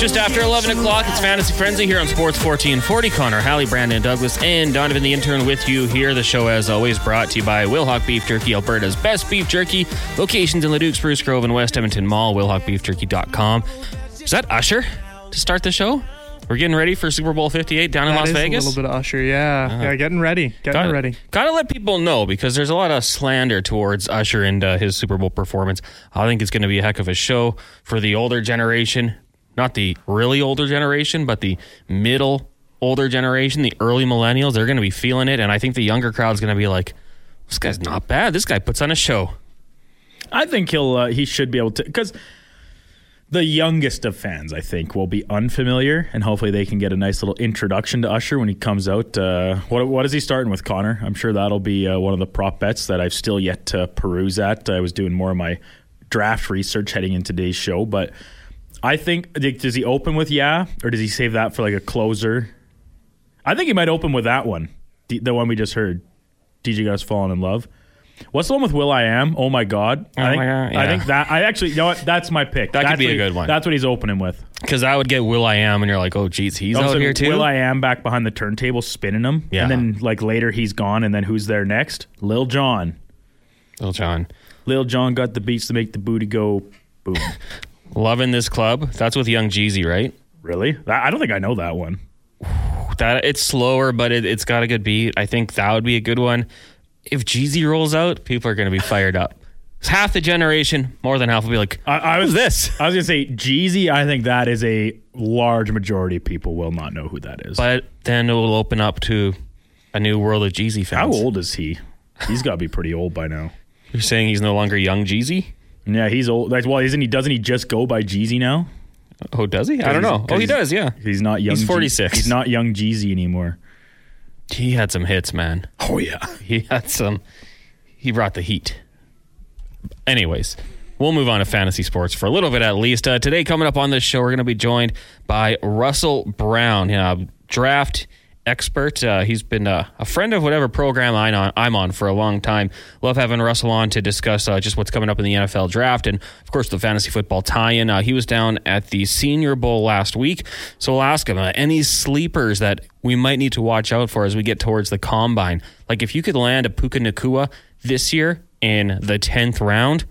Just after 11 o'clock, it's Fantasy Frenzy here on Sports 1440. Connor, Hallie, Brandon, Douglas, and Donovan the intern with you here. The show, as always, brought to you by Wilhauk Beef Jerky, Alberta's best beef jerky. Locations in Leduc, Spruce Grove, and West Edmonton Mall, WilhaukBeefJerky.com. Is that Usher to start the show? We're getting ready for Super Bowl 58 down in Las Vegas. A little bit of Usher, yeah. Uh-huh. Yeah, getting ready. Gotta let people know, because there's a lot of slander towards Usher and his Super Bowl performance. I think it's going to be a heck of a show for the older generation. Not the really older generation, but the middle older generation, the early millennials. They're going to be feeling it, and I think the younger crowd's going to be like, this guy's not bad. This guy puts on a show. I think he should be able to, because the youngest of fans, I think, will be unfamiliar, and hopefully they can get a nice little introduction to Usher when he comes out. What is he starting with, Connor? I'm sure that'll be one of the prop bets that I've still yet to peruse at. I was doing more of my draft research heading into today's show, but I think, does he open with yeah, or does he save that for like a closer? I think he might open with that one, the one we just heard, DJ Gus Falling in Love. What's the one with Will I Am? Oh my God! I think that I actually, you know what? That's my pick. That could be a good one. That's what he's opening with. Because I would get Will I Am, and you're like, oh geez, he's out here too. Will I Am back behind the turntable spinning him, yeah. And then like later he's gone, and then who's there next? Lil Jon. Lil Jon got the beats to make the booty go boom. Loving This Club. That's with Young Jeezy, right? Really? I don't think I know that one. That it's slower, but it's got a good beat. I think that would be a good one. If Jeezy rolls out, people are going to be fired up. It's half the generation, more than half will be like, I was going to say, Jeezy, I think that is a large majority of people will not know who that is. But then it will open up to a new world of Jeezy fans. How old is he? He's got to be pretty old by now. You're saying he's no longer Young Jeezy? Yeah, he's old. Well, doesn't he just go by Jeezy now? Oh, does he? I don't know. Oh, he does, yeah. He's not Young Jeezy. He's 46. He's not Young Jeezy anymore. He had some hits, man. Oh, yeah. He brought the heat. Anyways, we'll move on to fantasy sports for a little bit at least. Today, coming up on this show, we're going to be joined by Russell Brown, draft expert. He's been a friend of whatever program I'm on for a long time. Love having Russell on to discuss just what's coming up in the NFL draft and, of course, the fantasy football tie-in. He was down at the Senior Bowl last week, so we'll ask him any sleepers that we might need to watch out for as we get towards the combine. Like, if you could land a Puka Nacua this year in the 10th round,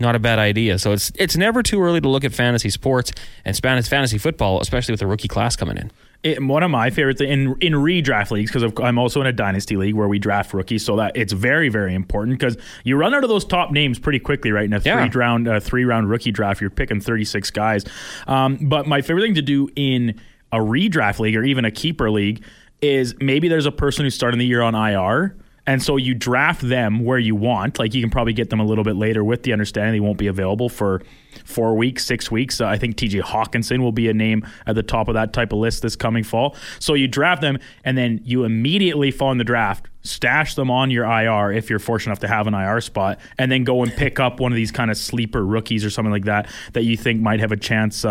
not a bad idea. So it's never too early to look at fantasy sports and Spanish fantasy football, especially with the rookie class coming in. One of my favorite things in redraft leagues, because I'm also in a dynasty league where we draft rookies, so that it's very, very important because you run out of those top names pretty quickly, right? In a three-round rookie draft, you're picking 36 guys. But my favorite thing to do in a redraft league or even a keeper league is maybe there's a person who's starting the year on IR, and so you draft them where you want. Like, you can probably get them a little bit later with the understanding they won't be available for 4 weeks, 6 weeks. I think TJ Hawkinson will be a name at the top of that type of list this coming fall. So you draft them, and then you immediately fall in the draft, stash them on your IR if you're fortunate enough to have an IR spot, and then go and pick up one of these kind of sleeper rookies or something like that you think might have a chance.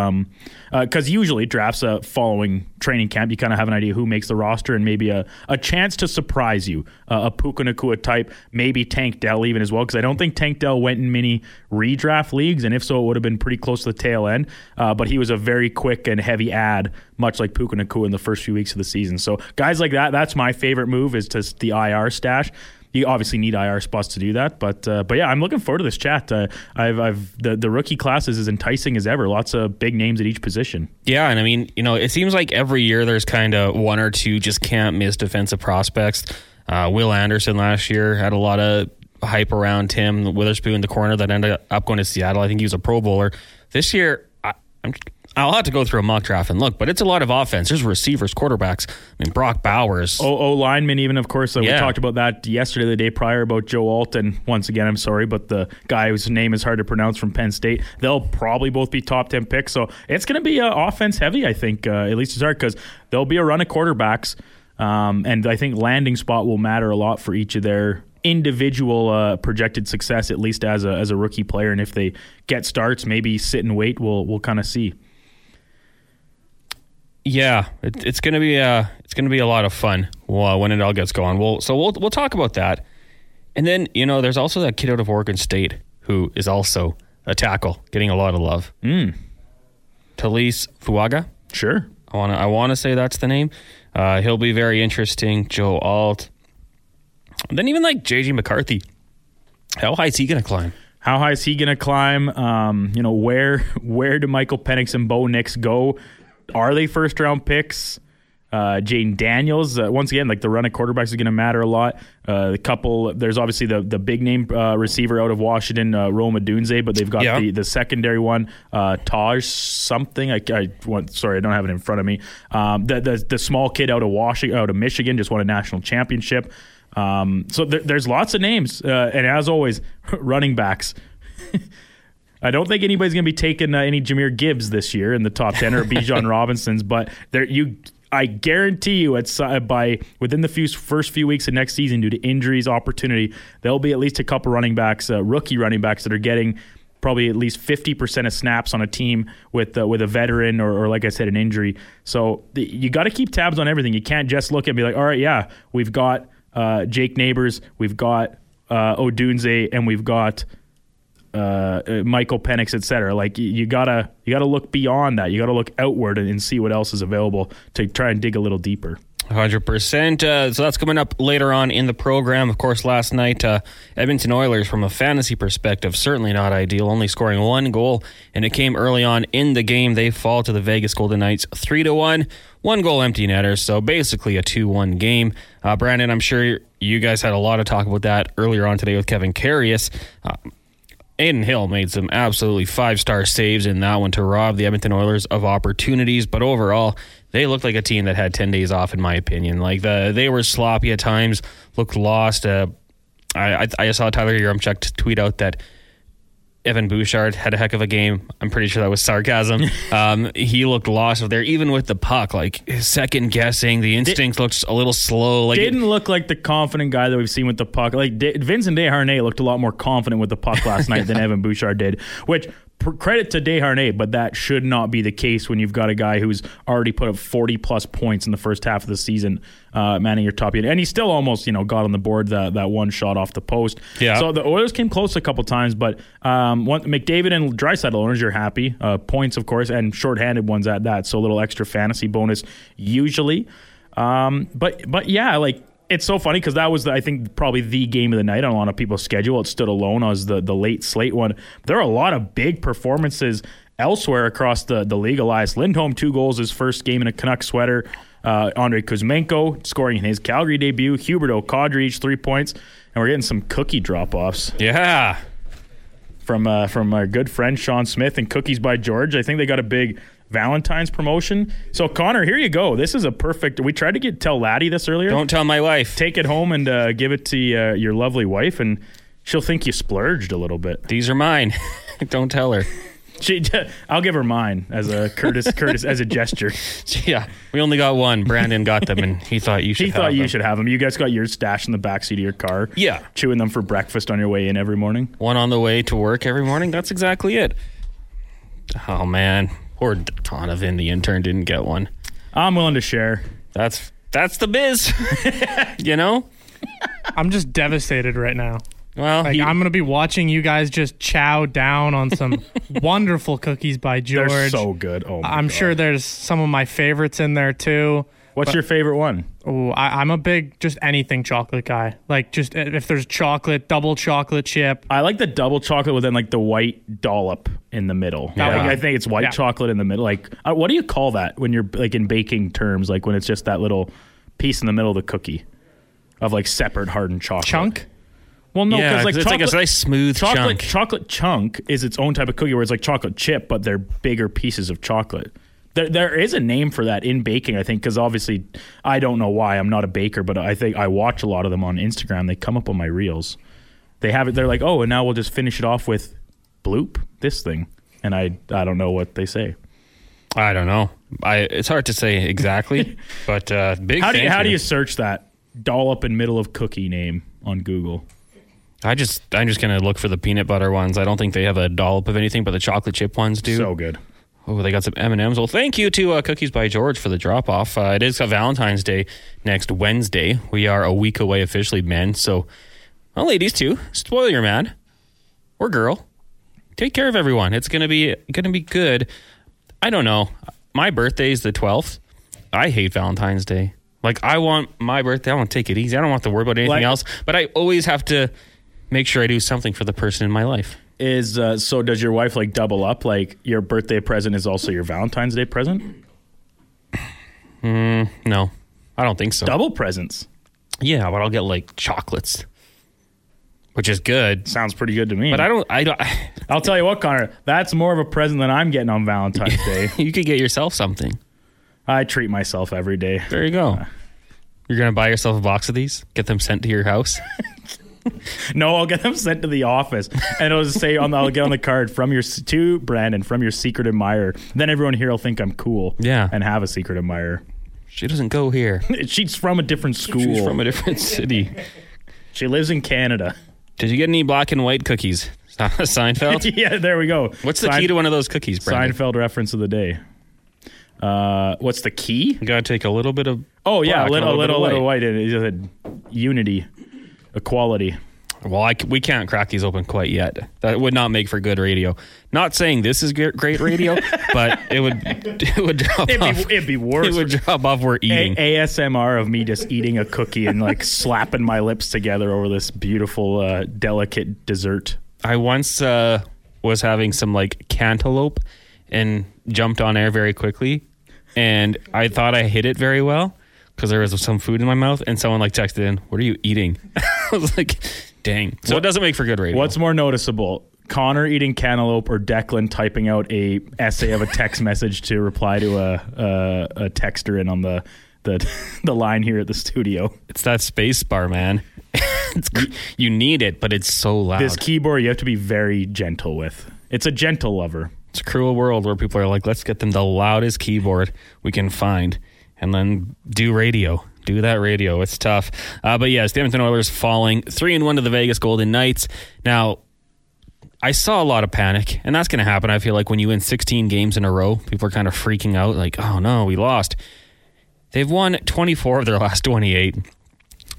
Because usually drafts following training camp, you kind of have an idea who makes the roster and maybe a chance to surprise you. A Puka Nacua type, maybe Tank Dell even as well, because I don't think Tank Dell went in many redraft leagues, and if so, it would have been pretty close to the tail end. But he was a very quick and heavy add, much like Puka Nacua in the first few weeks of the season. So guys like that, that's my favorite move is to the IR stash. You obviously need IR spots to do that, but yeah, I'm looking forward to this chat. The rookie class is as enticing as ever. Lots of big names at each position. Yeah, and I mean, it seems like every year there's kind of one or two just can't miss defensive prospects. Will Anderson last year had a lot of hype around him. Witherspoon, the corner that ended up going to Seattle. I think he was a Pro Bowler. This year, I'll have to go through a mock draft and look, but it's a lot of offense. There's receivers, quarterbacks. I mean, Brock Bowers. O-lineman even, of course. We talked about that yesterday, the day prior, about Joe Alt. And once again, I'm sorry, but the guy whose name is hard to pronounce from Penn State, they'll probably both be top 10 picks. So it's going to be offense heavy, I think, at least to start, because there'll be a run of quarterbacks. And I think landing spot will matter a lot for each of their individual projected success, at least as a rookie player. And if they get starts, maybe sit and wait, we'll kind of see. Yeah, it's gonna be a lot of fun when it all gets going. We'll talk about that, and then there's also that kid out of Oregon State who is also a tackle, getting a lot of love. Talise Fuaga. Sure. I want to say that's the name. He'll be very interesting. Joe Alt. And then even like J.J. McCarthy. How high is he going to climb? You know, where do Michael Penix and Bo Nix go? Are they first-round picks? Jayden Daniels, once again, like the run of quarterbacks is going to matter a lot. There's obviously the big-name receiver out of Washington, Rome Odunze, but they've got the secondary one, Taj something. I don't have it in front of me. The small kid out of Michigan, just won a national championship. So there's lots of names, and as always, running backs. I don't think anybody's going to be taking any Jahmyr Gibbs this year in the top 10 or Bijan Robinson's, but I guarantee you within the first few weeks of next season, due to injuries, opportunity, there'll be at least a couple running backs, rookie running backs that are getting probably at least 50% of snaps on a team with a veteran or like I said, an injury. So you got to keep tabs on everything. You can't just look and be like, all right, yeah, we've got Jake Nabers, we've got Odunze, and we've got Michael Penix, etc. Like you gotta look beyond that. You gotta look outward and see what else is available to try and dig a little deeper. 100%. So that's coming up later on in the program. Of course, last night, Edmonton Oilers, from a fantasy perspective, certainly not ideal, only scoring one goal, and it came early on in the game. They fall to the Vegas Golden Knights 3-1. One goal empty netters, so basically a 2-1 game. Brandon, I'm sure you guys had a lot of talk about that earlier on today with Kevin Karius. Aiden Hill made some absolutely five-star saves in that one to rob the Edmonton Oilers of opportunities, but overall, they looked like a team that had 10 days off, in my opinion. Like they were sloppy at times, looked lost. I saw Tyler Yaremchuk tweet out that Evan Bouchard had a heck of a game. I'm pretty sure that was sarcasm. He looked lost over there, even with the puck. Like, second guessing, the instinct looks a little slow. Like, didn't look like the confident guy that we've seen with the puck. Like Vincent Desharnais looked a lot more confident with the puck last night than Evan Bouchard did. Which, credit to Desharnais, but that should not be the case when you've got a guy who's already put up 40-plus points in the first half of the season, manning your top unit. And he still almost, got on the board that one shot off the post. Yeah. So the Oilers came close a couple times, but McDavid and Drysdale owners, you're happy. Points, of course, and shorthanded ones at that, so a little extra fantasy bonus usually. But yeah, like, it's so funny because that was, I think, probably the game of the night on a lot of people's schedule. It stood alone as the late slate one. There are a lot of big performances elsewhere across the league. Elias Lindholm, 2 goals, his first game in a Canuck sweater. Andre Kuzmenko scoring in his Calgary debut. Hubert O'Codry, each 3 points. And we're getting some cookie drop-offs. Yeah. From our good friend Sean Smith and Cookies by George. I think they got a big Valentine's promotion. So Connor, here you go. This is a perfect. We tried to tell Laddie this earlier. Don't tell my wife. Take it home and give it to your lovely wife, and she'll think you splurged a little bit. These are mine. Don't tell her. I'll give her mine as a Curtis as a gesture. Yeah, we only got one. Brandon got them, and he thought you should. You should have them. You guys got yours stashed in the backseat of your car. Yeah, chewing them for breakfast on your way in every morning. One on the way to work every morning. That's exactly it. Oh man. Or Donovan, the intern, didn't get one. I'm willing to share. That's the biz, you know? I'm just devastated right now. Well, I'm going to be watching you guys just chow down on some wonderful Cookies by George. They're so good. Oh, my God. Sure there's some of my favorites in there, too. What's your favorite one? Oh, I'm a big just anything chocolate guy. Like just if there's chocolate, double chocolate chip. I like the double chocolate with then like the white dollop in the middle. Yeah. Like, I think it's white chocolate in the middle. Like what do you call that when you're like in baking terms? Like when it's just that little piece in the middle of the cookie of like separate hardened chocolate. Chunk? Well, no, because like it's like a nice smooth chocolate chunk. Chocolate chunk is its own type of cookie where it's like chocolate chip, but they're bigger pieces of chocolate. There is a name for that in baking, I think, because obviously I don't know why. I'm not a baker, but I think I watch a lot of them on Instagram. They come up on my reels. They have it. They're like, oh, and now we'll just finish it off with bloop, this thing. And I don't know what they say. I don't know. It's hard to say exactly, but big thing. How do you search that dollop in middle of cookie name on Google? I'm just going to look for the peanut butter ones. I don't think they have a dollop of anything, but the chocolate chip ones do. So good. Oh, they got some M&Ms. Well, thank you to Cookies by George for the drop-off. It is Valentine's Day next Wednesday. We are a week away officially, men. So, well, ladies too, spoil your man or girl. Take care of everyone. It's gonna be good. I don't know. My birthday is the 12th. I hate Valentine's Day. Like, I want my birthday. I want to take it easy. I don't want to worry about anything else. But I always have to make sure I do something for the person in my life. Is so does your wife, like, double up? Like, your birthday present is also your Valentine's Day present? No. I don't think so. Double presents? Yeah, but I'll get, like, chocolates. Which is good. Sounds pretty good to me. But I don't. I'll tell you what, Connor. That's more of a present than I'm getting on Valentine's Day. You could get yourself something. I treat myself every day. There you go. You're going to buy yourself a box of these? Get them sent to your house? No, I'll get them sent to the office. And it'll just say, I'll get on the card, to Brandon, from your secret admirer. Then everyone here will think I'm cool. Yeah. And have a secret admirer. She doesn't go here. She's from a different school. She's from a different city. She lives in Canada. Did you get any black and white cookies? Seinfeld? Yeah, there we go. What's the key to one of those cookies, Brandon? Seinfeld reference of the day. What's the key? You gotta take a little bit of black, a little white. It said unity, equality. Well, we can't crack these open quite yet. That would not make for good radio. Not saying this is great radio, but it would drop off. It'd be worse. It would drop off. We're eating ASMR of me just eating a cookie and like slapping my lips together over this beautiful delicate dessert. I once was having some like cantaloupe and jumped on air very quickly, and I thought I hit it very well because there was some food in my mouth, and someone like texted in, "What are you eating?" I was like, dang. So it doesn't make for good radio. What's more noticeable, Connor eating cantaloupe or Declan typing out a essay of a text message to reply to a texter in on the line here at the studio? It's that space bar, man. You need it, but it's so loud. This keyboard you have to be very gentle with. It's a gentle lover. It's a cruel world where people are like, let's get them the loudest keyboard we can find and then do radio. Do that radio. It's tough. But yes, the Edmonton Oilers falling 3-1 to the Vegas Golden Knights. Now, I saw a lot of panic, and that's going to happen. I feel like when you win 16 games in a row, people are kind of freaking out like, oh no, we lost. They've won 24 of their last 28.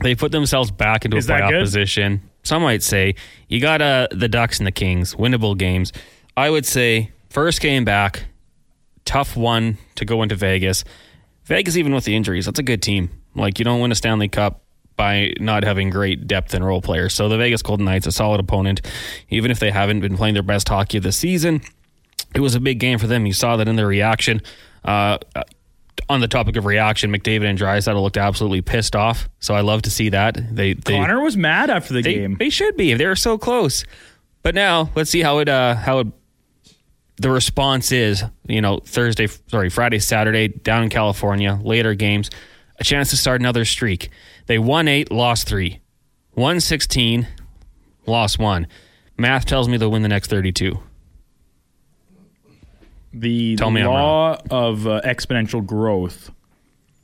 They put themselves back into a playoff position. Some might say you got the Ducks and the Kings, winnable games. I would say first game back, tough one to go into Vegas. Vegas, even with the injuries, that's a good team. Like, you don't win a Stanley Cup by not having great depth and role players. So the Vegas Golden Knights, a solid opponent, even if they haven't been playing their best hockey of the season. It was a big game for them. You saw that in their reaction. On the topic of reaction, McDavid and Drysdale looked absolutely pissed off. So I love to see that. Connor was mad after the game. They should be. They were so close. But now let's see how the response is, you know, Friday, Saturday, down in California, later games, a chance to start another streak. They won 8, lost 3. Won 16, lost 1. Math tells me they'll win the next 32. The law of exponential growth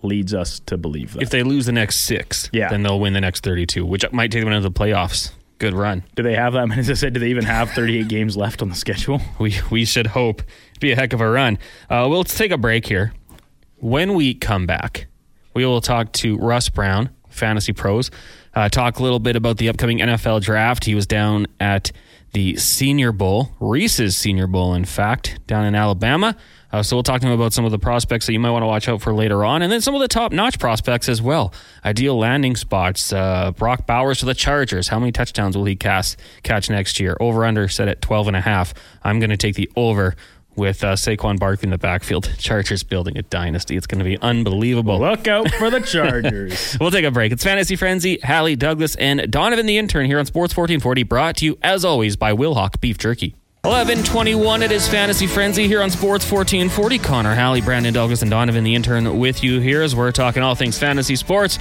leads us to believe that. If they lose the next 6, then they'll win the next 32, which might take them into the playoffs. Good run. Do they have that many? As I said, do they even have 38 games left on the schedule? We should hope. It'd be a heck of a run. We'll take a break here. When we come back, we will talk to Russ Brown, Fantasy Pros, talk a little bit about the upcoming NFL draft. He was down at the Senior Bowl, Reese's Senior Bowl, in fact, down in Alabama. So we'll talk to him about some of the prospects that you might want to watch out for later on, and then some of the top-notch prospects as well. Ideal landing spots. Brock Bowers for the Chargers. How many touchdowns will he catch next year? Over-under set at 12.5. I'm going to take the over with Saquon Barkley in the backfield. Chargers building a dynasty. It's going to be unbelievable. Look out for the Chargers. We'll take a break. It's Fantasy Frenzy, Hallie, Douglas, and Donovan the Intern here on Sports 1440, brought to you, as always, by Wilhauk Beef Jerky. 11:21. It is Fantasy Frenzy here on Sports 1440. Connor, Hallie, Brandon, Douglas, and Donovan the Intern with you here as we're talking all things fantasy sports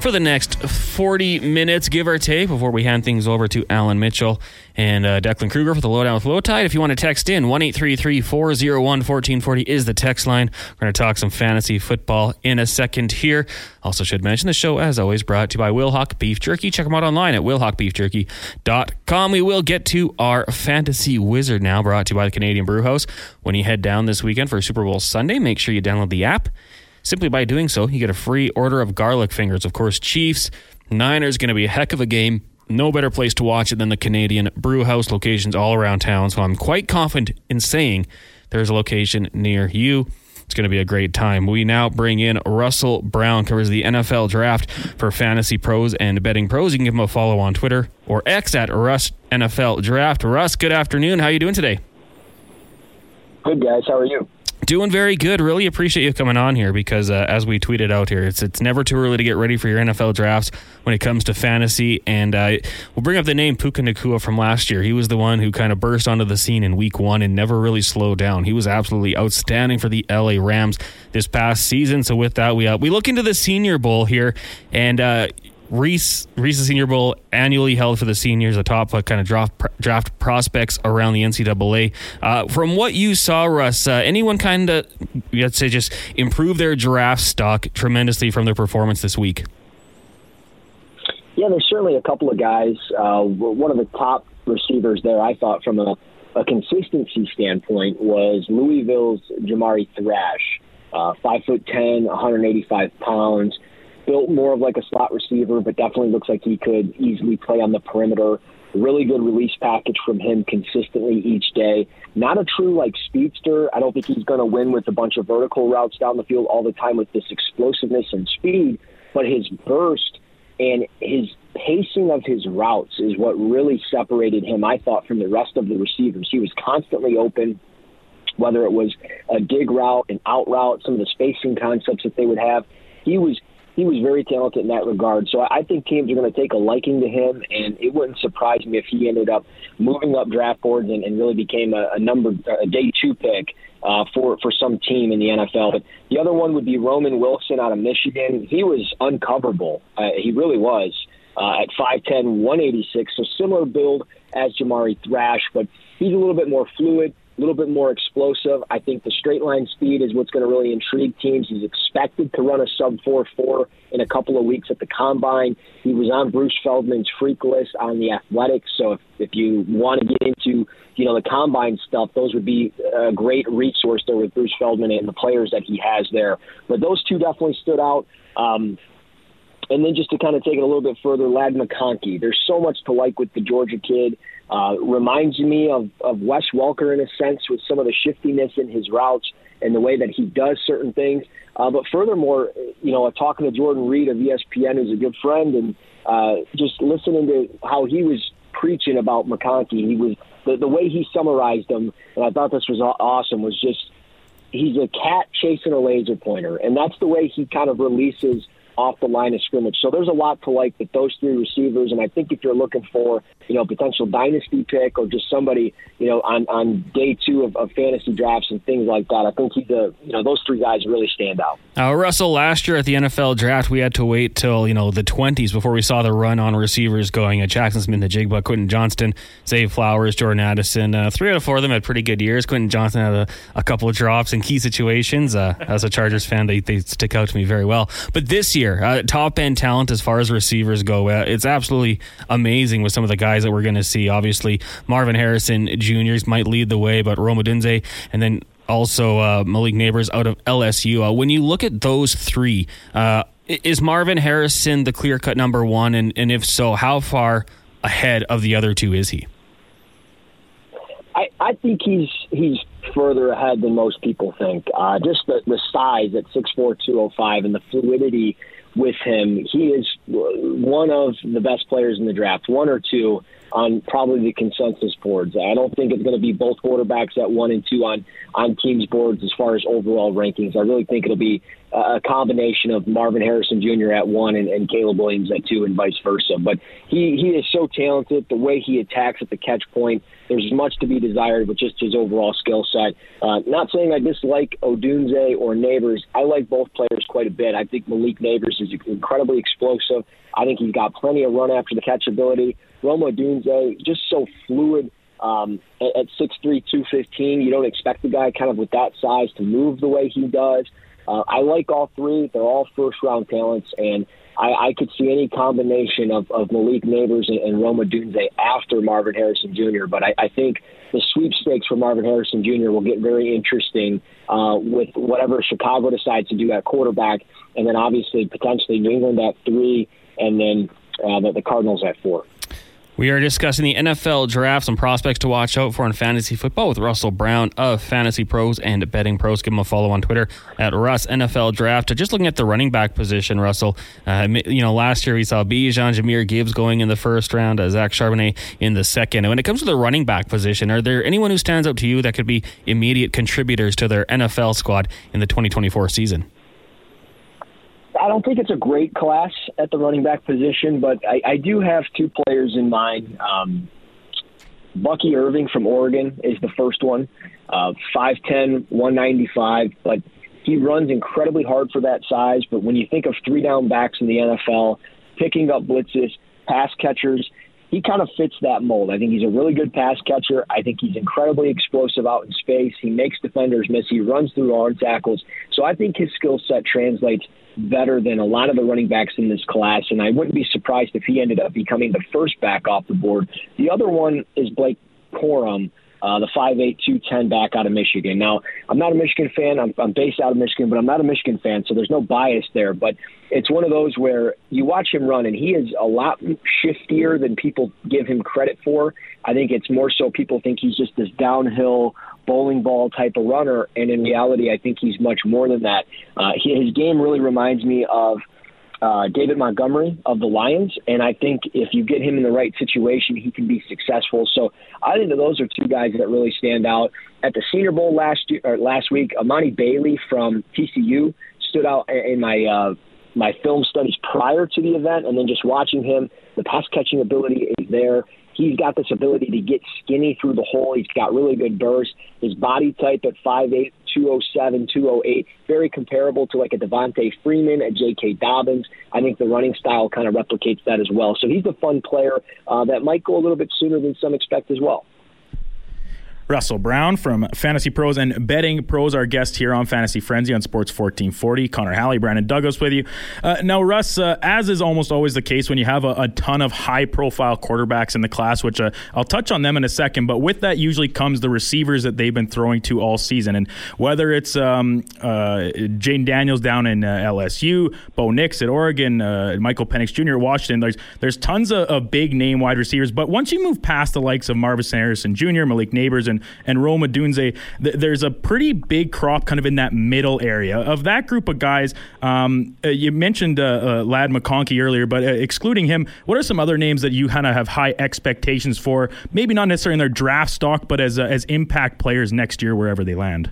for the next 40 minutes, give or take, before we hand things over to Alan Mitchell and Declan Kruger for the Lowdown with Low Tide. If you want to text in, 1-833-401-1440 is the text line. We're going to talk some fantasy football in a second here. Also should mention the show, as always, brought to you by Wilhauk Beef Jerky. Check them out online at wilhaukbeefjerky.com. We will get to our fantasy wizard now, brought to you by the Canadian Brewhouse. When you head down this weekend for Super Bowl Sunday, make sure you download the app. Simply by doing so, you get a free order of garlic fingers. Of course, Chiefs, Niners, going to be a heck of a game. No better place to watch it than the Canadian Brewhouse, locations all around town. So I'm quite confident in saying there's a location near you. It's going to be a great time. We now bring in Russell Brown, covers the NFL draft for Fantasy Pros and Betting Pros. You can give him a follow on Twitter or X at Russ NFL Draft. Russ, good afternoon. How are you doing today? Good, guys. How are you? Doing very good. Really appreciate you coming on here because as we tweeted out here, it's never too early to get ready for your NFL drafts when it comes to fantasy. And we'll bring up the name Puka Nacua from last year. He was the one who kind of burst onto the scene in week one and never really slowed down. He was absolutely outstanding for the LA Rams this past season. So with that, we look into the Senior Bowl here, and Reese's Senior Bowl, annually held for the seniors, the top kind of draft prospects around the NCAA. From what you saw, Russ, anyone kind of, let's say, just improve their draft stock tremendously from their performance this week? Yeah, there's certainly a couple of guys. One of the top receivers there, I thought, from a consistency standpoint, was Louisville's Jamari Thrash, 5'10", 185 pounds. Built more of like a slot receiver, but definitely looks like he could easily play on the perimeter. Really good release package from him consistently each day. Not a true like speedster. I don't think he's going to win with a bunch of vertical routes down the field all the time with this explosiveness and speed, but his burst and his pacing of his routes is what really separated him, I thought, from the rest of the receivers. He was constantly open, whether it was a dig route, an out route, some of the spacing concepts that they would have. He was very talented in that regard. So I think teams are going to take a liking to him, and it wouldn't surprise me if he ended up moving up draft boards and really became a day two pick for some team in the NFL. But the other one would be Roman Wilson out of Michigan. He was uncoverable. He really was at 5'10", 186, so similar build as Jamari Thrash, but he's a little bit more fluid, a little bit more explosive. I think the straight line speed is what's going to really intrigue teams. He's expected to run a sub 4.4 in a couple of weeks at the Combine. He was on Bruce Feldman's freak list on The Athletic. So if you want to get into, you know, the Combine stuff, those would be a great resource there with Bruce Feldman and the players that he has there. But those two definitely stood out. And then just to kind of take it a little bit further, Ladd McConkey. There's so much to like with the Georgia kid. Reminds me of Wes Welker in a sense with some of the shiftiness in his routes and the way that he does certain things. But furthermore, you know, talking to Jordan Reed of ESPN, who's a good friend, and just listening to how he was preaching about McConkey, he was the way he summarized him, and I thought this was awesome, was just he's a cat chasing a laser pointer, and that's the way he kind of releases off the line of scrimmage. So there's a lot to like with those three receivers, and I think if you're looking for, you know, potential dynasty pick or just somebody, you know, on day two of fantasy drafts and things like that, I think those three guys really stand out. Russell, last year at the NFL draft, we had to wait till, you know, the 20s before we saw the run on receivers going at Jackson Smith-Njigba, Quentin Johnston, Zay Flowers, Jordan Addison. 3 out of 4 of them had pretty good years. Quentin Johnston had a couple of drops in key situations. As a Chargers fan, they stick out to me very well. But this year, top-end talent as far as receivers go. It's absolutely amazing with some of the guys that we're going to see. Obviously, Marvin Harrison Jr. might lead the way, but Rome Odunze and then also Malik Nabers out of LSU. When you look at those three, is Marvin Harrison the clear-cut number one? And if so, how far ahead of the other two is he? I think he's further ahead than most people think. Just the size at 6'4", 205 and the fluidity with him, he is one of the best players in the draft, one or two on probably the consensus boards. I don't think it's going to be both quarterbacks at 1 and 2 on teams' boards as far as overall rankings. I really think it'll be a combination of Marvin Harrison Jr. at 1 and Caleb Williams at 2 and vice versa. But he is so talented. The way he attacks at the catch point, there's much to be desired with just his overall skill set. Not saying I dislike Odunze or Nabers. I like both players quite a bit. I think Malik Nabers is incredibly explosive. I think he's got plenty of run after the catch ability. Rome Odunze, just so fluid. At 6'3", 215, you don't expect the guy kind of with that size to move the way he does. I like all three. They're all first-round talents, and I could see any combination of Malik Nabers and Rome Odunze after Marvin Harrison Jr., but I think the sweepstakes for Marvin Harrison Jr. will get very interesting with whatever Chicago decides to do at quarterback, and then obviously potentially New England at 3, and then the Cardinals at 4. We are discussing the NFL draft, some prospects to watch out for in fantasy football with Russell Brown of Fantasy Pros and Betting Pros. Give him a follow on Twitter at Russ NFL Draft. Just looking at the running back position, Russell, last year we saw Bijan, Jahmyr Gibbs going in the first round, Zach Charbonnet in the second. And when it comes to the running back position, are there anyone who stands out to you that could be immediate contributors to their NFL squad in the 2024 season? I don't think it's a great class at the running back position, but I do have two players in mind. Bucky Irving from Oregon is the first one. 5'10", 195. Like, he runs incredibly hard for that size, but when you think of three-down backs in the NFL, picking up blitzes, pass catchers, he kind of fits that mold. I think he's a really good pass catcher. I think he's incredibly explosive out in space. He makes defenders miss. He runs through arm tackles. So I think his skill set translates better than a lot of the running backs in this class, and I wouldn't be surprised if he ended up becoming the first back off the board. The other one is Blake Corum, the 5'8", 210 back out of Michigan. Now, I'm not a Michigan fan. I'm based out of Michigan, but I'm not a Michigan fan, so there's no bias there. But it's one of those where you watch him run, and he is a lot shiftier than people give him credit for. I think it's more so people think he's just this downhill bowling ball type of runner, and in reality, I think he's much more than that. His game really reminds me of David Montgomery of the Lions, and I think if you get him in the right situation, he can be successful. So I think that those are two guys that really stand out. At the Senior Bowl last week, Amani Bailey from TCU stood out in my film studies prior to the event, and then just watching him, the pass-catching ability is there. He's got this ability to get skinny through the hole. He's got really good burst. His body type at 5'8", 207, 208, very comparable to like a Devontae Freeman, a J.K. Dobbins. I think the running style kind of replicates that as well. So he's a fun player that might go a little bit sooner than some expect as well. Russell Brown from Fantasy Pros and Betting Pros, our guest here on Fantasy Frenzy on Sports 1440. Connor Halley, Brandon Douglas with you. Now, Russ, as is almost always the case when you have a ton of high-profile quarterbacks in the class, which I'll touch on them in a second, but with that usually comes the receivers that they've been throwing to all season. And whether it's Jayden Daniels down in LSU, Bo Nix at Oregon, Michael Penix Jr. at Washington, there's tons of big-name wide receivers. But once you move past the likes of Marvin Harrison Jr., Malik Nabers, and Rome Odunze, there's a pretty big crop kind of in that middle area. Of that group of guys, you mentioned Ladd McConkey earlier, but excluding him, what are some other names that you kind of have high expectations for, maybe not necessarily in their draft stock, but as impact players next year wherever they land?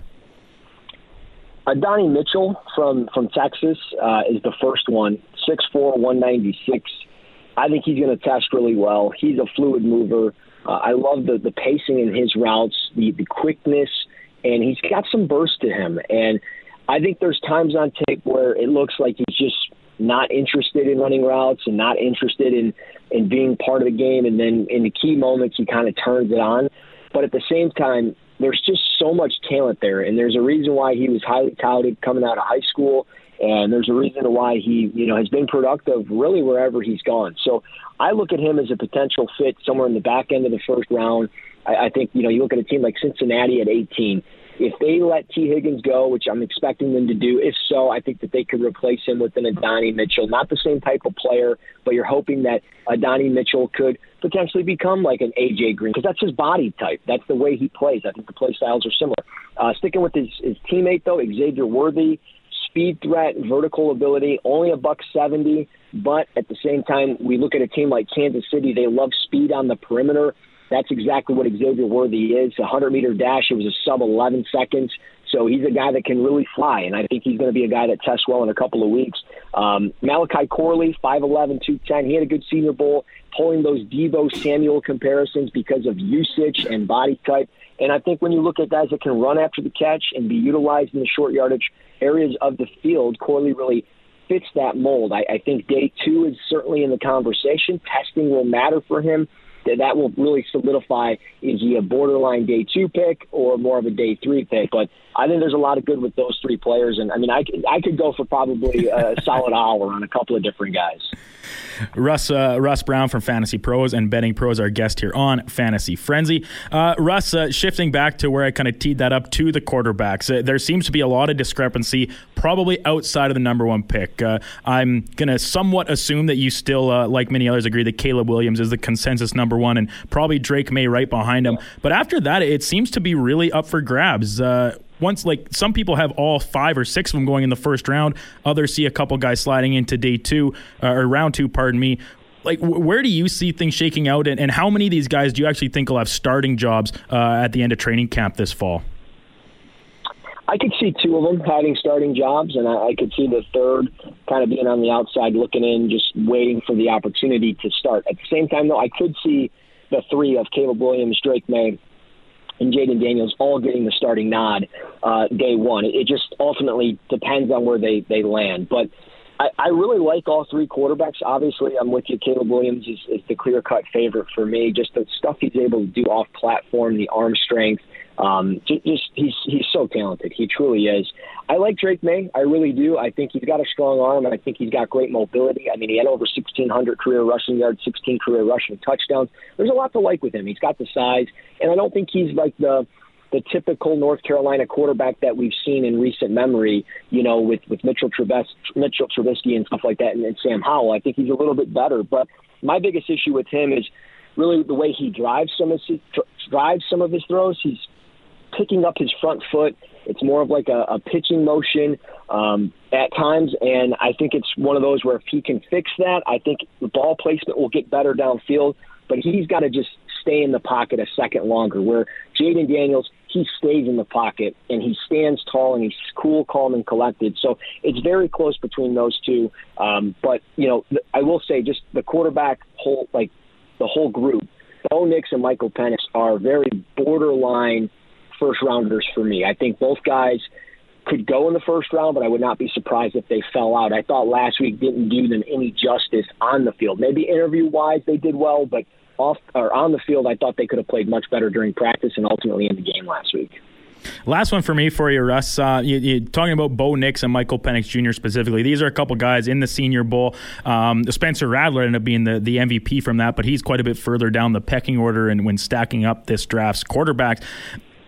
Donnie Mitchell from Texas is the first one, 6'4", 196. I think he's going to test really well. He's a fluid mover. I love the pacing in his routes, the quickness, and he's got some burst to him. And I think there's times on tape where it looks like he's just not interested in running routes and not interested in being part of the game. And then in the key moments, he kind of turns it on. But at the same time, there's just so much talent there. And there's a reason why he was highly touted coming out of high school. And there's a reason why he, has been productive really wherever he's gone. So I look at him as a potential fit somewhere in the back end of the first round. I think, you look at a team like Cincinnati at 18. If they let T. Higgins go, which I'm expecting them to do, if so, I think that they could replace him with an Adonai Mitchell. Not the same type of player, but you're hoping that Adonai Mitchell could potentially become like an A.J. Green, because that's his body type. That's the way he plays. I think the play styles are similar. Sticking with his teammate, though, Xavier Worthy, speed threat, vertical ability, only $170, but at the same time, we look at a team like Kansas City, they love speed on the perimeter. That's exactly what Xavier Worthy is. 100-meter dash, it was a sub-11 seconds, so he's a guy that can really fly, and I think he's going to be a guy that tests well in a couple of weeks. Malachi Corley, 5'11", 210, he had a good Senior Bowl, pulling those Deebo Samuel comparisons because of usage and body type. And I think when you look at guys that can run after the catch and be utilized in the short yardage areas of the field, Corley really fits that mold. I think day two is certainly in the conversation. Testing will matter for him. That will really solidify, is he a borderline day two pick or more of a day three pick? But I think there's a lot of good with those three players. And, I mean, I could go for probably a solid hour on a couple of different guys. Russ Brown from Fantasy Pros and Betting Pros, our guest here on Fantasy Frenzy. Russ, shifting back to where I kind of teed that up to the quarterbacks, there seems to be a lot of discrepancy probably outside of the number one pick. I'm going to somewhat assume that you still, like many others, agree that Caleb Williams is the consensus number number one, and probably Drake May right behind him. But after that, it seems to be really up for grabs. Once, like, some people have all 5 or 6 of them going in the first round. Others see a couple guys sliding into round two. Like, where do you see things shaking out, and how many of these guys do you actually think will have starting jobs at the end of training camp this fall? I could see 2 of them having starting jobs, and I could see the third kind of being on the outside looking in, just waiting for the opportunity to start. At the same time, though, I could see the 3 of Caleb Williams, Drake May, and Jayden Daniels all getting the starting nod day one. It just ultimately depends on where they land. But I really like all 3 quarterbacks. Obviously, I'm with you. Caleb Williams is the clear-cut favorite for me. Just the stuff he's able to do off-platform, the arm strength. He's so talented. He truly is. I like Drake May. I really do. I think he's got a strong arm, and I think he's got great mobility. I mean, he had over 1,600 career rushing yards, 16 career rushing touchdowns. There's a lot to like with him. He's got the size, and I don't think he's like the typical North Carolina quarterback that we've seen in recent memory, you know, with Mitchell Trubisky and stuff like that, and Sam Howell. I think he's a little bit better. But my biggest issue with him is really the way he drives some of his throws. He's picking up his front foot. It's more of like a pitching motion at times, and I think it's one of those where if he can fix that, I think the ball placement will get better downfield, but he's got to just stay in the pocket a second longer, where Jayden Daniels, he stays in the pocket, and he stands tall, and he's cool, calm, and collected. So it's very close between those 2, but, you know, I will say just the quarterback whole, like the whole group, Bo Nix and Michael Penix are very borderline first-rounders for me. I think both guys could go in the first round, but I would not be surprised if they fell out. I thought last week didn't do them any justice on the field. Maybe interview-wise they did well, but on the field I thought they could have played much better during practice and ultimately in the game last week. Last one for me for you, Russ. You're talking about Bo Nix and Michael Penix Jr. specifically. These are a couple guys in the Senior Bowl. Spencer Radler ended up being the MVP from that, but he's quite a bit further down the pecking order and when stacking up this draft's quarterbacks.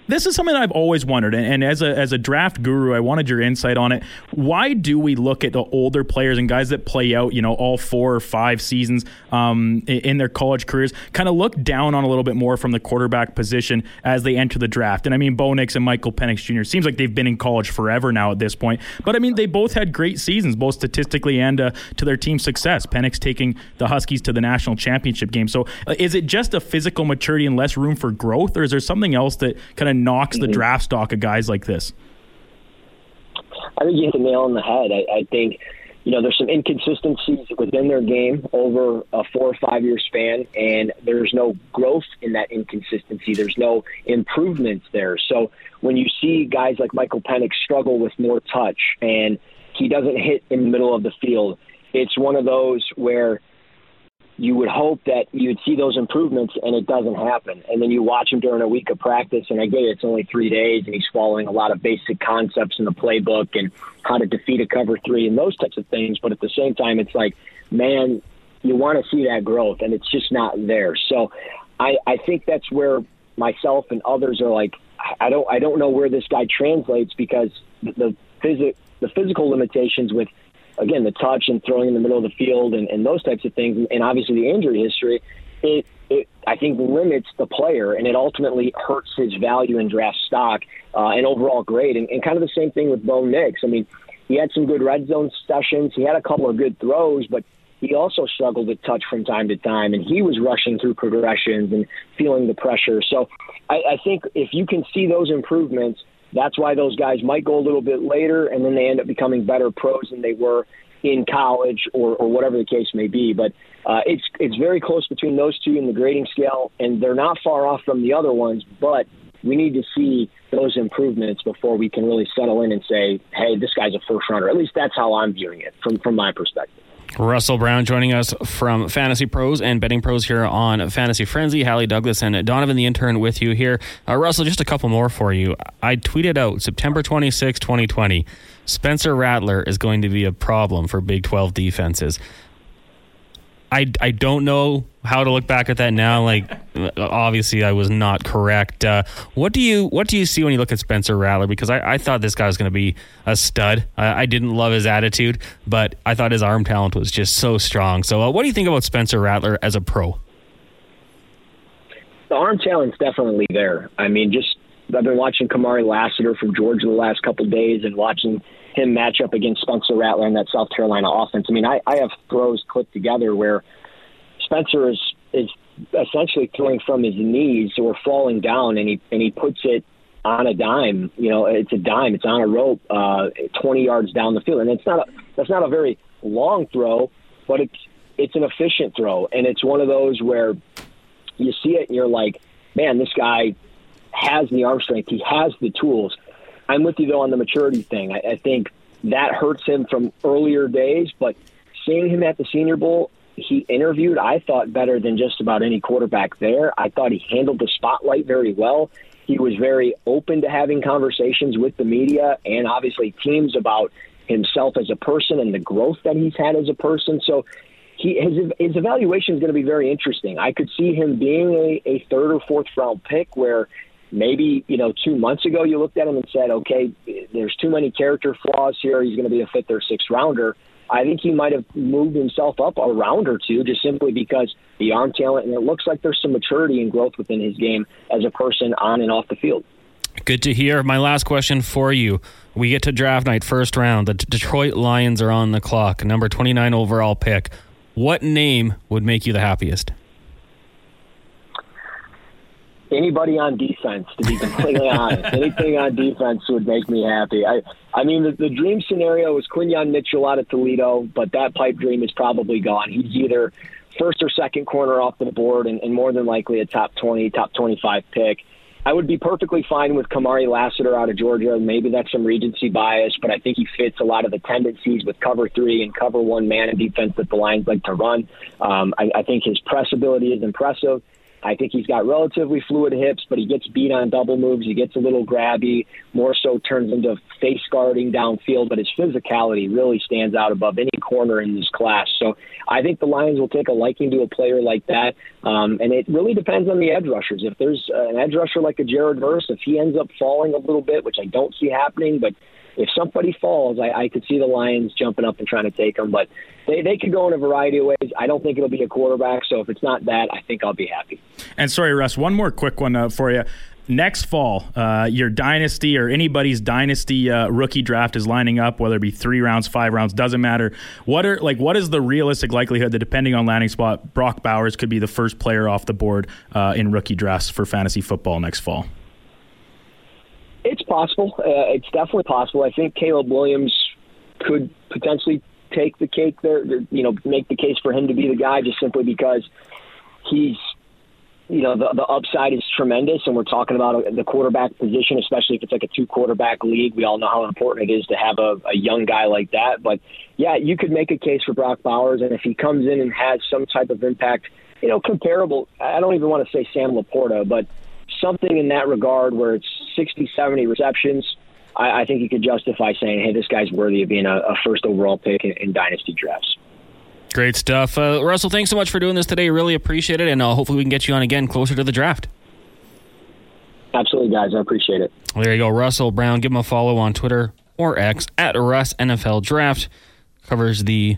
This is something that I've always wondered, and as a draft guru, I wanted your insight on it. Why do we look at the older players and guys that play out, you know, all 4 or 5 seasons in their college careers, kind of look down on a little bit more from the quarterback position as they enter the draft? And I mean, Bo Nix and Michael Penix Jr. seems like they've been in college forever now at this point, but I mean, they both had great seasons, both statistically and to their team's success. Penix taking the Huskies to the national championship game. So is it just a physical maturity and less room for growth, or is there something else that kind of knocks the draft stock of guys like this? I think you hit the nail on the head. I think, you know, there's some inconsistencies within their game over a 4 or 5 year span, and there's no growth in that inconsistency. There's no improvements there. So when you see guys like Michael Penix struggle with more touch and he doesn't hit in the middle of the field, it's one of those where you would hope that you'd see those improvements, and it doesn't happen. And then you watch him during a week of practice, and I get it, it's only 3 days, and he's following a lot of basic concepts in the playbook and how to defeat a cover 3 and those types of things. But at the same time, it's like, man, you want to see that growth, and it's just not there. So I think that's where myself and others are like, I don't know where this guy translates, because the physical limitations with, again, the touch and throwing in the middle of the field and those types of things, and obviously the injury history, it I think limits the player, and it ultimately hurts his value in draft stock and overall grade. And kind of the same thing with Bo Nix. I mean, he had some good red zone sessions. He had a couple of good throws, but he also struggled with touch from time to time, and he was rushing through progressions and feeling the pressure. So I think if you can see those improvements, that's why those guys might go a little bit later, and then they end up becoming better pros than they were in college or whatever the case may be. But it's very close between those 2 in the grading scale, and they're not far off from the other ones, but we need to see those improvements before we can really settle in and say, hey, this guy's a first-rounder. At least that's how I'm viewing it from my perspective. Russell Brown joining us from Fantasy Pros and Betting Pros here on Fantasy Frenzy. Hallie Douglas and Donovan the intern with you here. Russell, just a couple more for you. I tweeted out September 26, 2020. Spencer Radler is going to be a problem for Big 12 defenses. I don't know how to look back at that now. Like, obviously I was not correct. What do you see when you look at Spencer Radler? Because I thought this guy was going to be a stud. I didn't love his attitude, but I thought his arm talent was just so strong. So what do you think about Spencer Radler as a pro? The arm talent's definitely there. I mean, just I've been watching Kamari Lassiter from Georgia the last couple of days and watching him match up against Spencer Rattler in that South Carolina offense. I mean, I have throws clipped together where Spencer is essentially throwing from his knees or falling down, and he puts it on a dime. You know, it's a dime. It's on a rope 20 yards down the field. And that's not a very long throw, but it's an efficient throw. And it's one of those where you see it and you're like, man, this guy has the arm strength. He has the tools. I'm with you, though, on the maturity thing. I think that hurts him from earlier days, but seeing him at the Senior Bowl, he interviewed, I thought, better than just about any quarterback there. I thought he handled the spotlight very well. He was very open to having conversations with the media and obviously teams about himself as a person and the growth that he's had as a person. So his evaluation is going to be very interesting. I could see him being a third or fourth round pick where maybe, 2 months ago you looked at him and said, okay, there's too many character flaws here. He's going to be a fifth or sixth rounder. I think he might have moved himself up a round or two just simply because the arm talent, and it looks like there's some maturity and growth within his game as a person on and off the field. Good to hear. My last question for you. We get to draft night, first round. The Detroit Lions are on the clock, number 29 overall pick. What name would make you the happiest? Anybody on defense, to be completely honest. Anything on defense would make me happy. I mean, the dream scenario is Quinyon Mitchell out of Toledo, but that pipe dream is probably gone. He's either first or second corner off the board and more than likely a top 20, top 25 pick. I would be perfectly fine with Kamari Lassiter out of Georgia. Maybe that's some recency bias, but I think he fits a lot of the tendencies with cover three and cover one man and defense that the Lions like to run. I think his press ability is impressive. I think he's got relatively fluid hips, but he gets beat on double moves. He gets a little grabby, more so turns into face guarding downfield, but his physicality really stands out above any corner in this class. So I think the Lions will take a liking to a player like that, and it really depends on the edge rushers. If there's an edge rusher like a Jared Verse, if he ends up falling a little bit, which I don't see happening, but if somebody falls, I could see the Lions jumping up and trying to take them, but they could go in a variety of ways. I don't think it'll be a quarterback, so if it's not that, I think I'll be happy. And sorry, Russ, one more quick one for you. Next fall, your dynasty or anybody's dynasty rookie draft is lining up, whether it be 3 rounds, 5 rounds, doesn't matter. What is the realistic likelihood that, depending on landing spot, Brock Bowers could be the first player off the board in rookie drafts for fantasy football next fall? It's possible. It's definitely possible. I think Caleb Williams could potentially take the cake there, make the case for him to be the guy just simply because he's, the upside is tremendous, and we're talking about the quarterback position, especially if it's like a two-quarterback league. We all know how important it is to have a young guy like that. But, yeah, you could make a case for Brock Bowers, and if he comes in and has some type of impact, comparable, I don't even want to say Sam Laporta, but something in that regard where it's 60, 70 receptions, I think you could justify saying, hey, this guy's worthy of being a first overall pick in dynasty drafts. Great stuff. Russell, thanks so much for doing this today. Really appreciate it, and hopefully we can get you on again closer to the draft. Absolutely, guys. I appreciate it. Well, there you go. Russell Brown. Give him a follow on Twitter or X at Russ NFL Draft. Covers the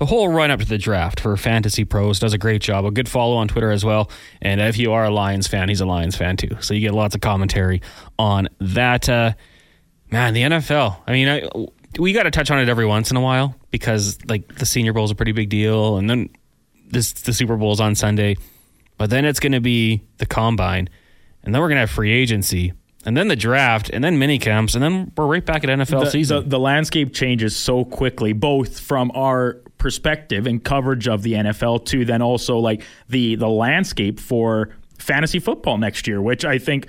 whole run-up to the draft for Fantasy Pros. Does a great job. A good follow on Twitter as well. And if you are a Lions fan, he's a Lions fan too. So you get lots of commentary on that. Man, the NFL. I mean, we got to touch on it every once in a while because, the Senior Bowl is a pretty big deal. And then the Super Bowl is on Sunday. But then it's going to be the Combine. And then we're going to have free agency. And then the draft, and then mini camps, and then we're right back at NFL season. The landscape changes so quickly, both from our perspective and coverage of the NFL to then also the landscape for fantasy football next year, which I think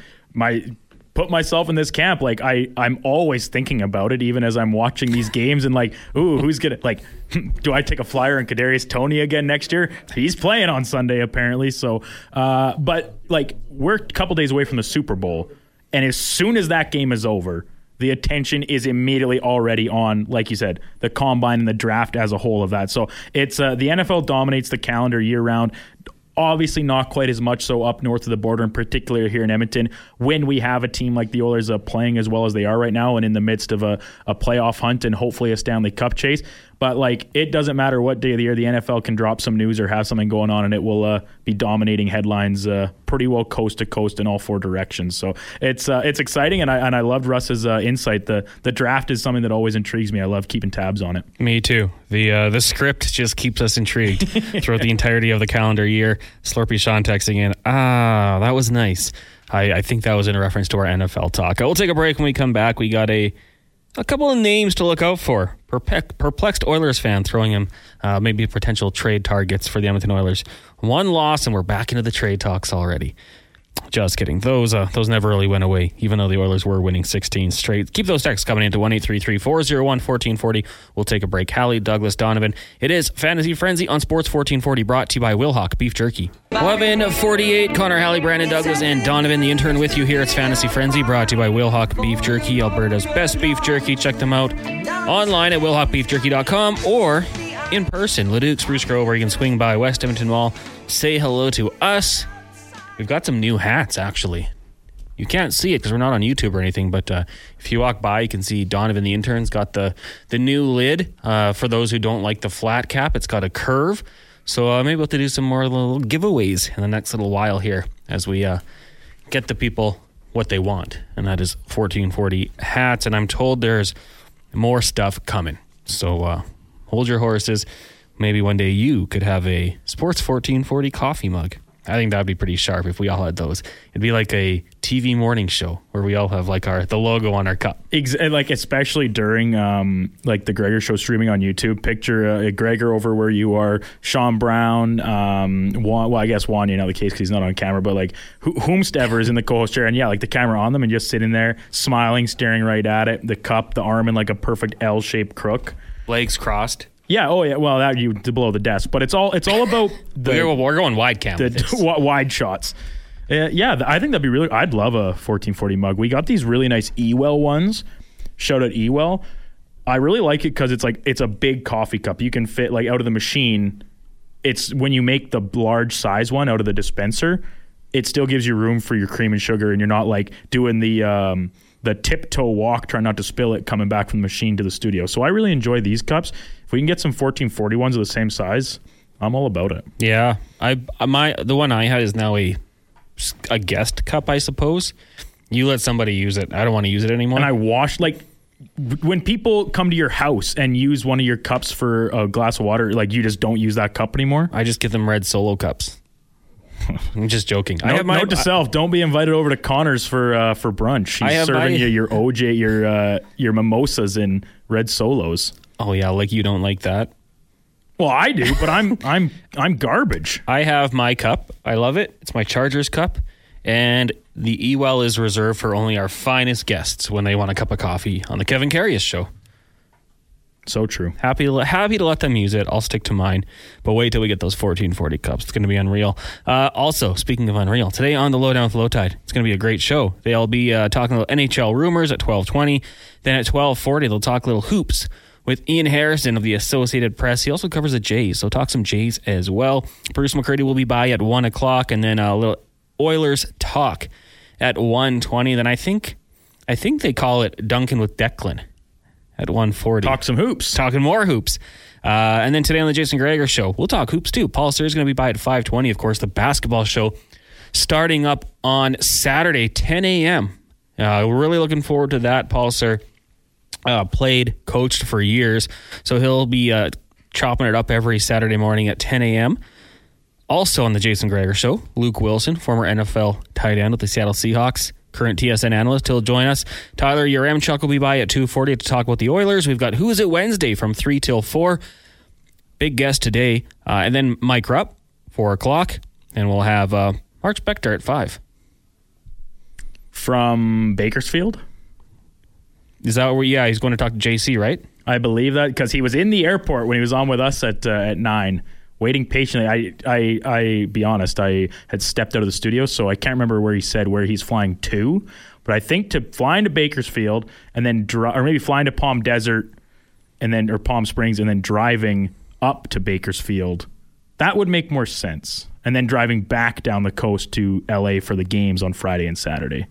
put myself in this camp. I'm always thinking about it, even as I'm watching these games and who's gonna do I take a flyer on Kadarius Toney again next year? He's playing on Sunday apparently. So, but we're a couple days away from the Super Bowl. And as soon as that game is over, the attention is immediately already on, like you said, the combine and the draft as a whole of that. So it's the NFL dominates the calendar year-round. Obviously not quite as much so up north of the border, in particular here in Edmonton, when we have a team like the Oilers playing as well as they are right now and in the midst of a playoff hunt and hopefully a Stanley Cup chase. But like, it doesn't matter what day of the year, the NFL can drop some news or have something going on, and it will be dominating headlines pretty well coast to coast in all four directions. So it's exciting, and I loved Russ's insight. The draft is something that always intrigues me. I love keeping tabs on it. Me too. The script just keeps us intrigued throughout the entirety of the calendar year. Slurpee Sean texting in, that was nice. I think that was in reference to our NFL talk. We'll take a break. When we come back, we got a couple of names to look out for. Perplexed Oilers fan throwing him maybe potential trade targets for the Edmonton Oilers. One loss and we're back into the trade talks already. Just kidding. Those never really went away, even though the Oilers were winning 16 straight. Keep those texts coming into 1-833-401-1440. We'll take a break. Hallie, Douglas, Donovan. It is Fantasy Frenzy on Sports 1440, brought to you by Wilhauk Beef Jerky. 11:48. Connor, Hallie, Brandon, Douglas, and Donovan, the intern with you here. It's Fantasy Frenzy, brought to you by Wilhauk Beef Jerky, Alberta's best beef jerky. Check them out online at wilhaukbeefjerky.com or in person, Leduc's Spruce Grove, where you can swing by West Edmonton Mall. Say hello to us. We've got some new hats, actually. You can't see it because we're not on YouTube or anything, but if you walk by, you can see Donovan, the intern's got the new lid. For those who don't like the flat cap, it's got a curve. So maybe we'll have to do some more little giveaways in the next little while here as we get the people what they want, and that is 1440 hats. And I'm told there's more stuff coming. So hold your horses. Maybe one day you could have a Sports 1440 coffee mug. I think that'd be pretty sharp if we all had those. It'd be like a TV morning show where we all have like the logo on our cup. Like especially during like the Gregor show streaming on YouTube. Picture Gregor over where you are, Sean Brown, Juan, well I guess Juan, you know the case because he's not on camera, but like whomstever is in the co-host chair, and yeah, like the camera on them and just sitting there smiling, staring right at it. The cup, the arm in like a perfect L-shaped crook, legs crossed. Yeah. Oh, yeah. Well, that you below the desk, but it's all about the. We're going wide cam. Wide shots. I think that'd be really. I'd love a 1440 mug. We got these really nice Ewell ones. Shout out Ewell. I really like it because it's a big coffee cup. You can fit like out of the machine. It's when you make the large size one out of the dispenser, it still gives you room for your cream and sugar, and you're not like doing the tiptoe walk, trying not to spill it, coming back from the machine to the studio. So I really enjoy these cups. If we can get some 1440 ones of the same size, I'm all about it. Yeah, the one I had is now a guest cup, I suppose. You let somebody use it. I don't want to use it anymore. And I wash when people come to your house and use one of your cups for a glass of water, like you just don't use that cup anymore. I just get them red solo cups. I'm just joking. Note to self, don't be invited over to Connor's for brunch. He's serving you your OJ, your mimosas in red solos. Oh yeah, like you don't like that. Well, I do, but I'm garbage. I have my cup. I love it. It's my Chargers cup, and the Ewell is reserved for only our finest guests when they want a cup of coffee on the Kevin Karius show. So true. Happy to let them use it. I'll stick to mine, but wait till we get those 1440 cups. It's going to be unreal. Also, speaking of unreal, today on the Lowdown with Low Tide, it's going to be a great show. They'll be talking about NHL rumors at 12:20. Then at 12:40, they'll talk little hoops with Ian Harrison of the Associated Press. He also covers the Jays, so talk some Jays as well. Bruce McCurdy will be by at 1 o'clock, and then a little Oilers talk at 1:20. Then I think they call it Duncan with Declan. At 1:40. Talk some hoops. Talking more hoops. And then today on the Jason Gregor Show, we'll talk hoops too. Paul Sears is going to be by at 5:20. Of course, the basketball show starting up on Saturday, 10 a.m. We're really looking forward to that. Paul Sears played, coached for years. So he'll be chopping it up every Saturday morning at 10 a.m. Also on the Jason Gregor Show, Luke Wilson, former NFL tight end with the Seattle Seahawks, current TSN analyst, he'll join us. Tyler Yaremchuk will be by at 2:40 to talk about the Oilers. We've got Who Is It Wednesday from 3 till 4. Big guest today. And then Mike Rupp, 4 o'clock. And we'll have Mark Spector at 5. From Bakersfield? Is that where? Yeah, he's going to talk to JC, right? I believe that because he was in the airport when he was on with us at 9. Waiting patiently. I be honest, I had stepped out of the studio, so I can't remember where he said where he's flying to, but I think to flying to Bakersfield and then or maybe flying to Palm Desert and then or Palm Springs and then driving up to Bakersfield. That would make more sense. And then driving back down the coast to LA for the games on Friday and Saturday.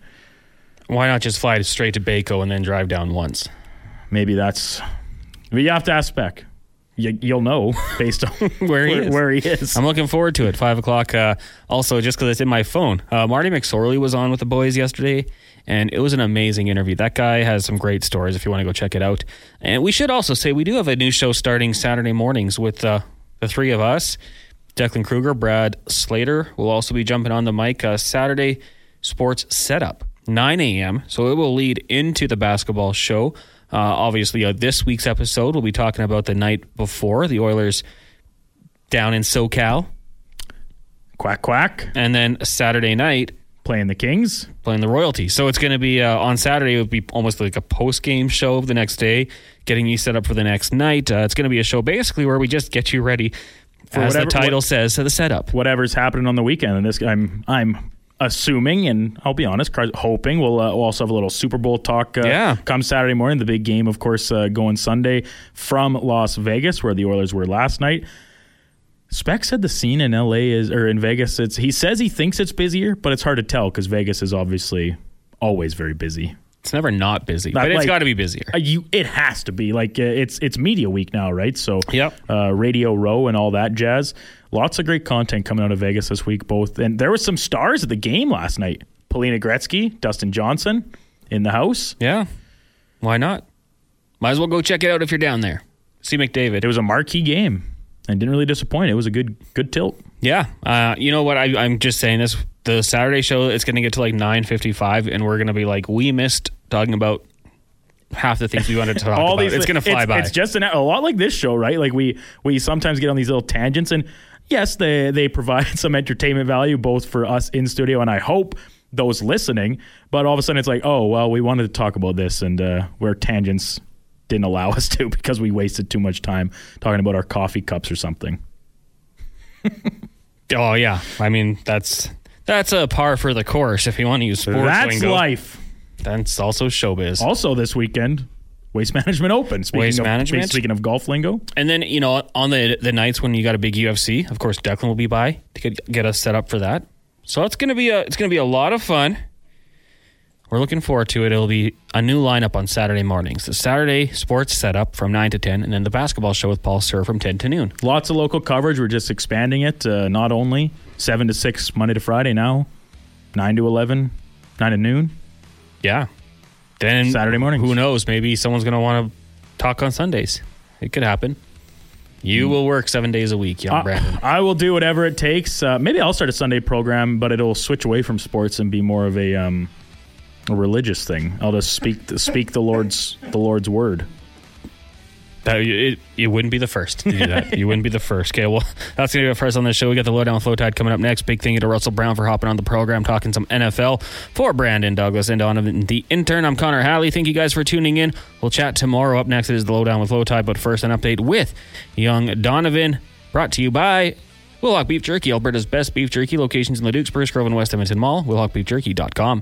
Why not just fly straight to Baco and then drive down once? Maybe that's, but you have to ask Beck. you'll know based on where he is. I'm looking forward to it. 5 o'clock. Also, just because it's in my phone, Marty McSorley was on with the boys yesterday, and it was an amazing interview. That guy has some great stories if you want to go check it out. And we should also say we do have a new show starting Saturday mornings with the three of us. Declan Kruger, Brad Slater will also be jumping on the mic Saturday. Sports Setup, 9 a.m. So it will lead into the basketball show. Obviously, this week's episode, we'll be talking about the night before the Oilers down in SoCal. Quack, quack. And then Saturday night, playing the Kings. Playing the Royalty. So it's going to be, on Saturday, it would be almost like a post-game show of the next day, getting you set up for the next night. It's going to be a show basically where we just get you ready, for as whatever, the title says, to the setup. Whatever's happening on the weekend. And this, I'm assuming, and I'll be honest, hoping we'll also have a little Super Bowl talk come Saturday morning. The big game, of course, going Sunday from Las Vegas, where the Oilers were last night. Speck said the scene in LA is, or in Vegas, he says he thinks it's busier, but it's hard to tell because Vegas is obviously always very busy. It's never not busy, but it's got to be busier. It has to be. Like it's media week now, right? So Radio Row and all that jazz. Lots of great content coming out of Vegas this week, both. And there were some stars at the game last night. Paulina Gretzky, Dustin Johnson in the house. Yeah. Why not? Might as well go check it out if you're down there. See McDavid. It was a marquee game and didn't really disappoint. It was a good tilt. Yeah. You know what? I'm just saying this. The Saturday show, it's going to get to like 9:55, and we're going to be like, we missed talking about half the things we wanted to talk about. It's going to fly by. It's just a lot like this show, right? Like we sometimes get on these little tangents, and yes, they provide some entertainment value both for us in studio and I hope those listening, but all of a sudden it's like, oh, well, we wanted to talk about this, and where tangents didn't allow us to because we wasted too much time talking about our coffee cups or something. Oh, yeah. I mean, that's a par for the course if you want to use sports lingo. That's life. That's also showbiz. Also this weekend, Waste Management Open. Speaking of golf lingo. And then, you know, on the nights when you got a big UFC, of course, Declan will be by to get us set up for that. So it's going to be a lot of fun. We're looking forward to it. It'll be a new lineup on Saturday mornings. The Saturday sports setup from 9 to 10, and then the basketball show with Paul Sir from 10 to noon. Lots of local coverage. We're just expanding it. Not only 7 to 6 Monday to Friday now, 9 to 11, 9 to noon. Yeah. Then Saturday morning. Who knows? Maybe someone's going to want to talk on Sundays. It could happen. You will work 7 days a week, young Brandon. I will do whatever it takes. Maybe I'll start a Sunday program, but it'll switch away from sports and be more of a religious thing. I'll just speak the Lord's word. It wouldn't be the first to do that. You wouldn't be the first. Okay, well, that's going to be it for us on the show. We got the Lowdown Flow Tide coming up next. Big thank you to Russell Brown for hopping on the program, talking some NFL. For Brandon Douglas and Donovan, the intern, I'm Connor Halley. Thank you guys for tuning in. We'll chat tomorrow. Up next, it is the Lowdown with Flow Tide, but first, an update with young Donovan, brought to you by Wilhauk Beef Jerky, Alberta's best beef jerky, locations in Leduc, Spruce Grove, and West Edmonton Mall, wilhaukbeefjerky.com.